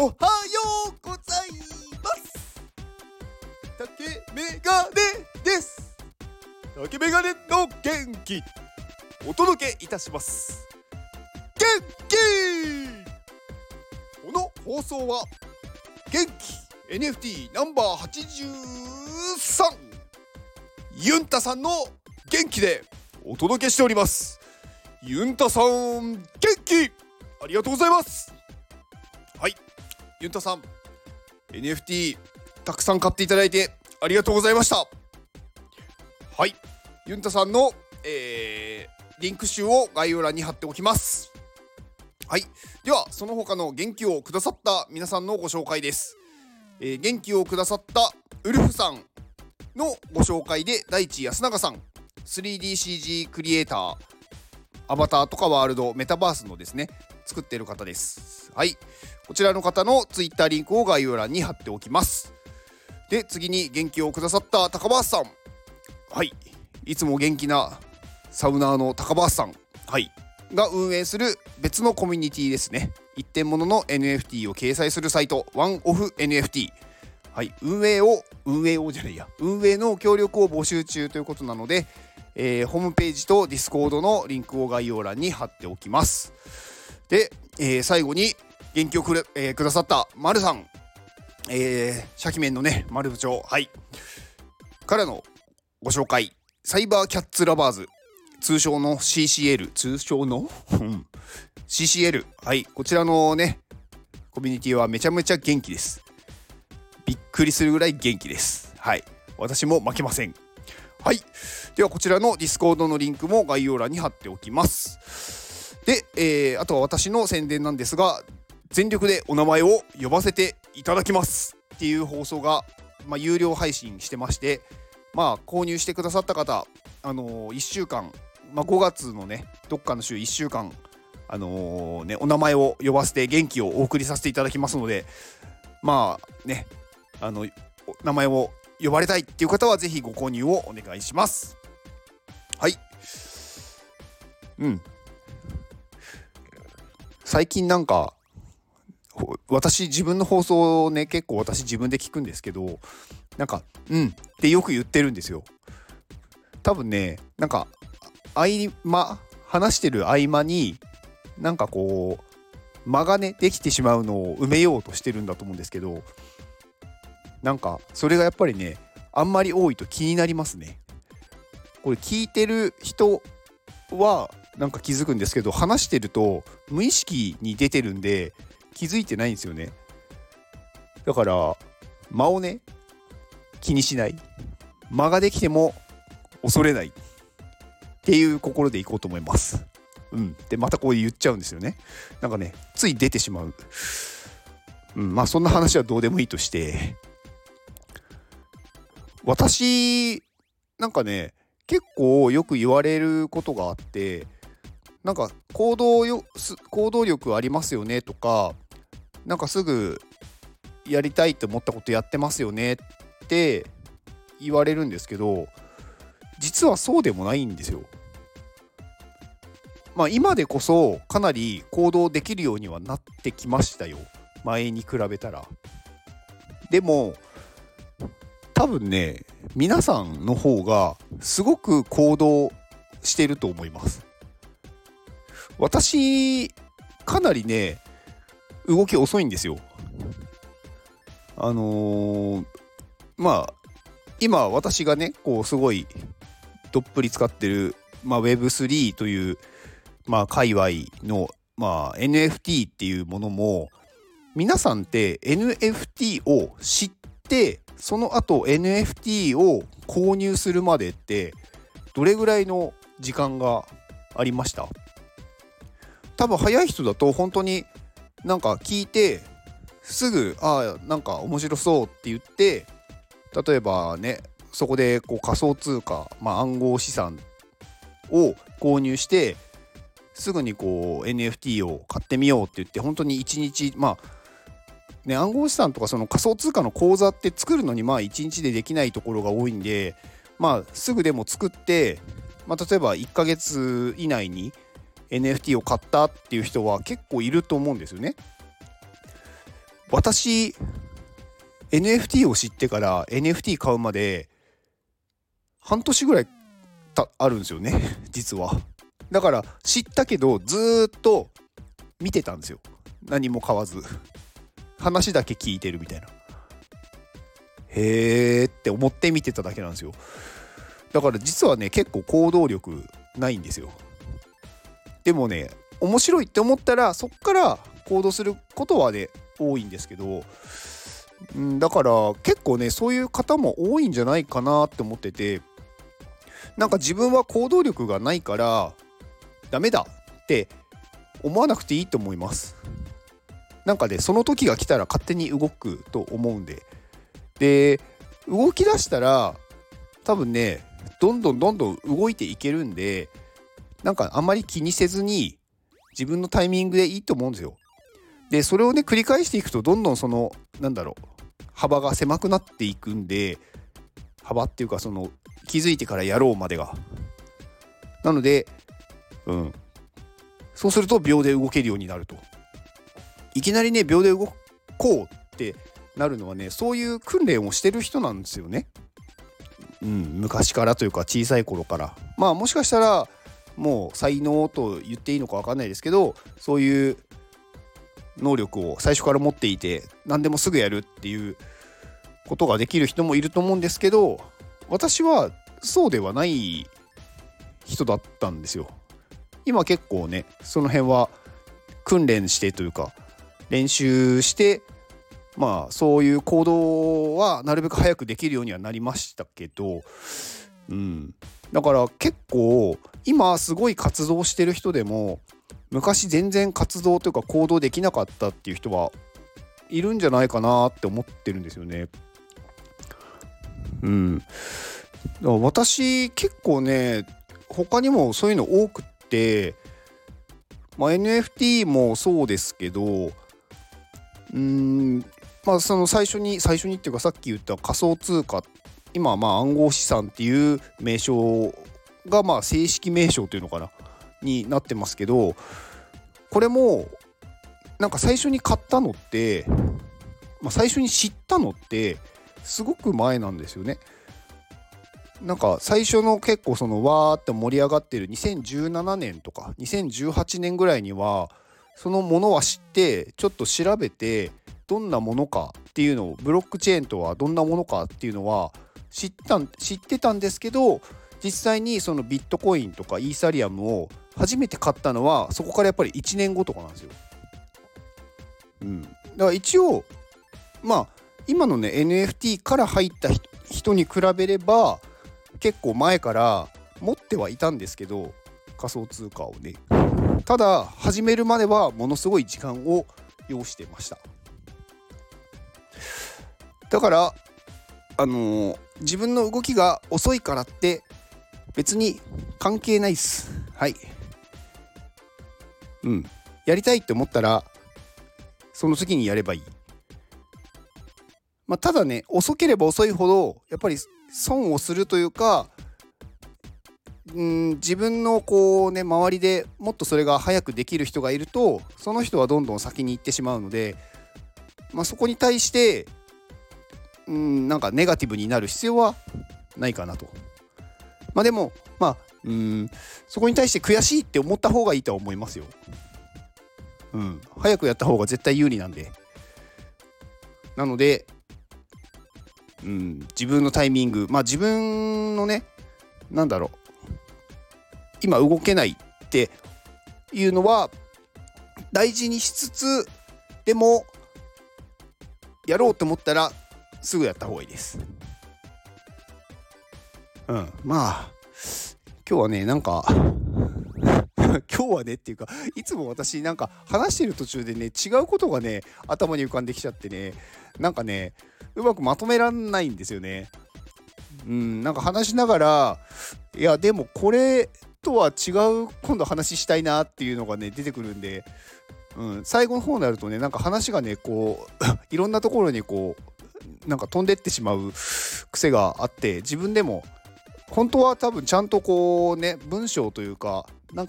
おはようございます。竹メガネです。竹メガネの元気お届けいたします。元気。この放送は元気 NFT ナンバー83ユンタさんの元気でお届けしております。ユンタさん元気ありがとうございます。はい、ユンタさん NFT たくさん買っていただいてありがとうございました。はい、ユンタさんの、リンク集を概要欄に貼っておきます。はい、ではその他の元気をくださった皆さんのご紹介です。元気をくださったウルフさんのご紹介で大地安永さん 3DCG クリエイターアバターとかワールドメタバースのですね作っている方です。はい、こちらの方のツイッターリンクを概要欄に貼っておきます。で、次に元気をくださった高橋さん、はい、いつも元気なサウナーの高橋さん、はい、が運営する別のコミュニティですね。一点物の NFT を掲載するサイトワンオフ NFT、はい、運営の協力を募集中ということなので、ホームページとディスコードのリンクを概要欄に貼っておきます。で、最後に元気をくださったまるさん、シャキメンのねまる部長、はい、からのご紹介、サイバーキャッツラバーズ通称の CCL CCL、はい、こちらのねコミュニティはめちゃめちゃ元気です。びっくりするぐらい元気です。はい、私も負けません。はい、ではこちらのディスコードのリンクも概要欄に貼っておきます。で、あとは私の宣伝なんですが、全力でお名前を呼ばせていただきますっていう放送が、有料配信してまして、購入してくださった方、1週間、5月のねどっかの週1週間お名前を呼ばせて元気をお送りさせていただきますので、名前を呼ばれたいっていう方はぜひご購入をお願いします。はい、最近なんか私自分の放送をね結構私自分で聞くんですけど、ってよく言ってるんですよ。多分ね話してる合間に間がねできてしまうのを埋めようとしてるんだと思うんですけど、それがやっぱりねあんまり多いと気になりますね。これ聞いてる人は気づくんですけど、話してると無意識に出てるんで気づいてないんですよね。だから間をね気にしない、間ができても恐れないっていう心でいこうと思います。でまたこう言っちゃうんですよね。つい出てしまう。そんな話はどうでもいいとして、私結構よく言われることがあって、行動力ありますよねとか、すぐやりたいと思ったことやってますよねって言われるんですけど、実はそうでもないんですよ。今でこそかなり行動できるようにはなってきましたよ、前に比べたら。でも多分ね皆さんの方がすごく行動してると思います。私かなりね動き遅いんですよ。今私がねすごいどっぷり使ってる、Web3 という、界隈の、NFT っていうものも、皆さんって NFT を知ってその後 NFT を購入するまでってどれぐらいの時間がありました？多分早い人だと本当に聞いてすぐ面白そうって言って、例えばねそこで仮想通貨、暗号資産を購入してすぐにNFT を買ってみようって言って、本当に1日暗号資産とかその仮想通貨の口座って作るのに1日でできないところが多いんで、すぐでも作って、例えば1ヶ月以内に NFT を買ったっていう人は結構いると思うんですよね。私 NFT を知ってから NFT 買うまで半年ぐらいあるんですよね実は。だから知ったけどずっと見てたんですよ、何も買わず話だけ聞いてるみたいな。へーって思って見てただけなんですよ。だから実はね結構行動力ないんですよ。でもね面白いって思ったらそっから行動することはね多いんですけど、だから結構ねそういう方も多いんじゃないかなって思ってて、なんか自分は行動力がないからダメだって思わなくていいと思います。なんかねその時が来たら勝手に動くと思うんで、で動き出したら多分ねどんどん動いていけるんで、なんかあんまり気にせずに自分のタイミングでいいと思うんですよ。でそれをね繰り返していくとどんどんその幅が狭くなっていくんで、幅っていうかその気づいてからやろうまでが、なのでそうすると秒で動けるようになると。いきなりね秒で動こうってなるのはねそういう訓練をしてる人なんですよね。昔からというか小さい頃から、まあもしかしたらもう才能と言っていいのか分かんないですけど、そういう能力を最初から持っていて何でもすぐやるっていうことができる人もいると思うんですけど、私はそうではない人だったんですよ。今結構ねその辺は訓練してというか練習して、まあそういう行動はなるべく早くできるようにはなりましたけど、だから結構今すごい活動してる人でも昔全然活動というか行動できなかったっていう人はいるんじゃないかなって思ってるんですよね。だから私結構ね他にもそういうの多くって、NFT もそうですけど、その最初にっていうかさっき言った仮想通貨、今はまあ暗号資産っていう名称がまあ正式名称というのかなになってますけど、これもなんか最初に買ったのって、最初に知ったのってすごく前なんですよね。なんか最初の結構そのわーって盛り上がってる2017年とか2018年ぐらいにはそのものは知ってちょっと調べてどんなものかっていうのを、ブロックチェーンとはどんなものかっていうのは知ってたんですけど、実際にそのビットコインとかイーサリアムを初めて買ったのはそこからやっぱり1年後とかなんですよ。だから一応今のね NFT から入った人に比べれば結構前から持ってはいたんですけど、仮想通貨をね、ただ始めるまではものすごい時間を要してました。だから自分の動きが遅いからって別に関係ないっす。はい。やりたいって思ったらその時にやればいい。ただね遅ければ遅いほどやっぱり損をするというか、自分のこうね周りでもっとそれが早くできる人がいるとその人はどんどん先に行ってしまうので、そこに対してなんかネガティブになる必要はないかなと。でもそこに対して悔しいって思った方がいいとは思いますよ。早くやった方が絶対有利なんで。なので、自分のタイミング、自分のね今動けないっていうのは大事にしつつ、でもやろうと思ったらすぐやった方がいいです。今日はね今日はねっていうかいつも私話してる途中でね違うことがね頭に浮かんできちゃってねうまくまとめらんないんですよね。話しながらいやでもこれとは違う今度話したいなっていうのがね出てくるんで、最後の方になるとね話がねこういろんなところにこう飛んでってしまう癖があって、自分でも本当は多分ちゃんとこうね文章というか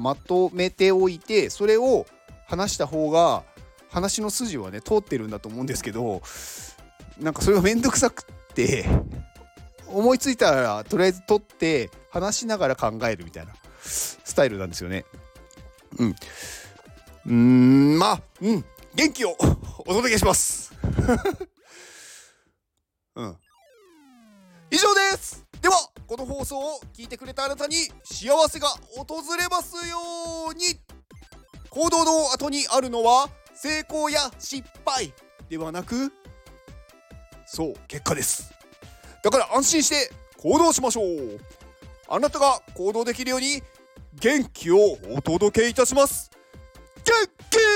まとめておいてそれを話した方が話の筋はね通ってるんだと思うんですけど、なんかそれがめんどくさくって思いついたらとりあえず撮って話しながら考えるみたいなスタイルなんですよね。元気をお届けします、以上です。ではこの放送を聞いてくれたあなたに幸せが訪れますように。行動の後にあるのは成功や失敗ではなく、そう、結果です。だから安心して行動しましょう。あなたが行動できるように元気をお届けいたします。元気。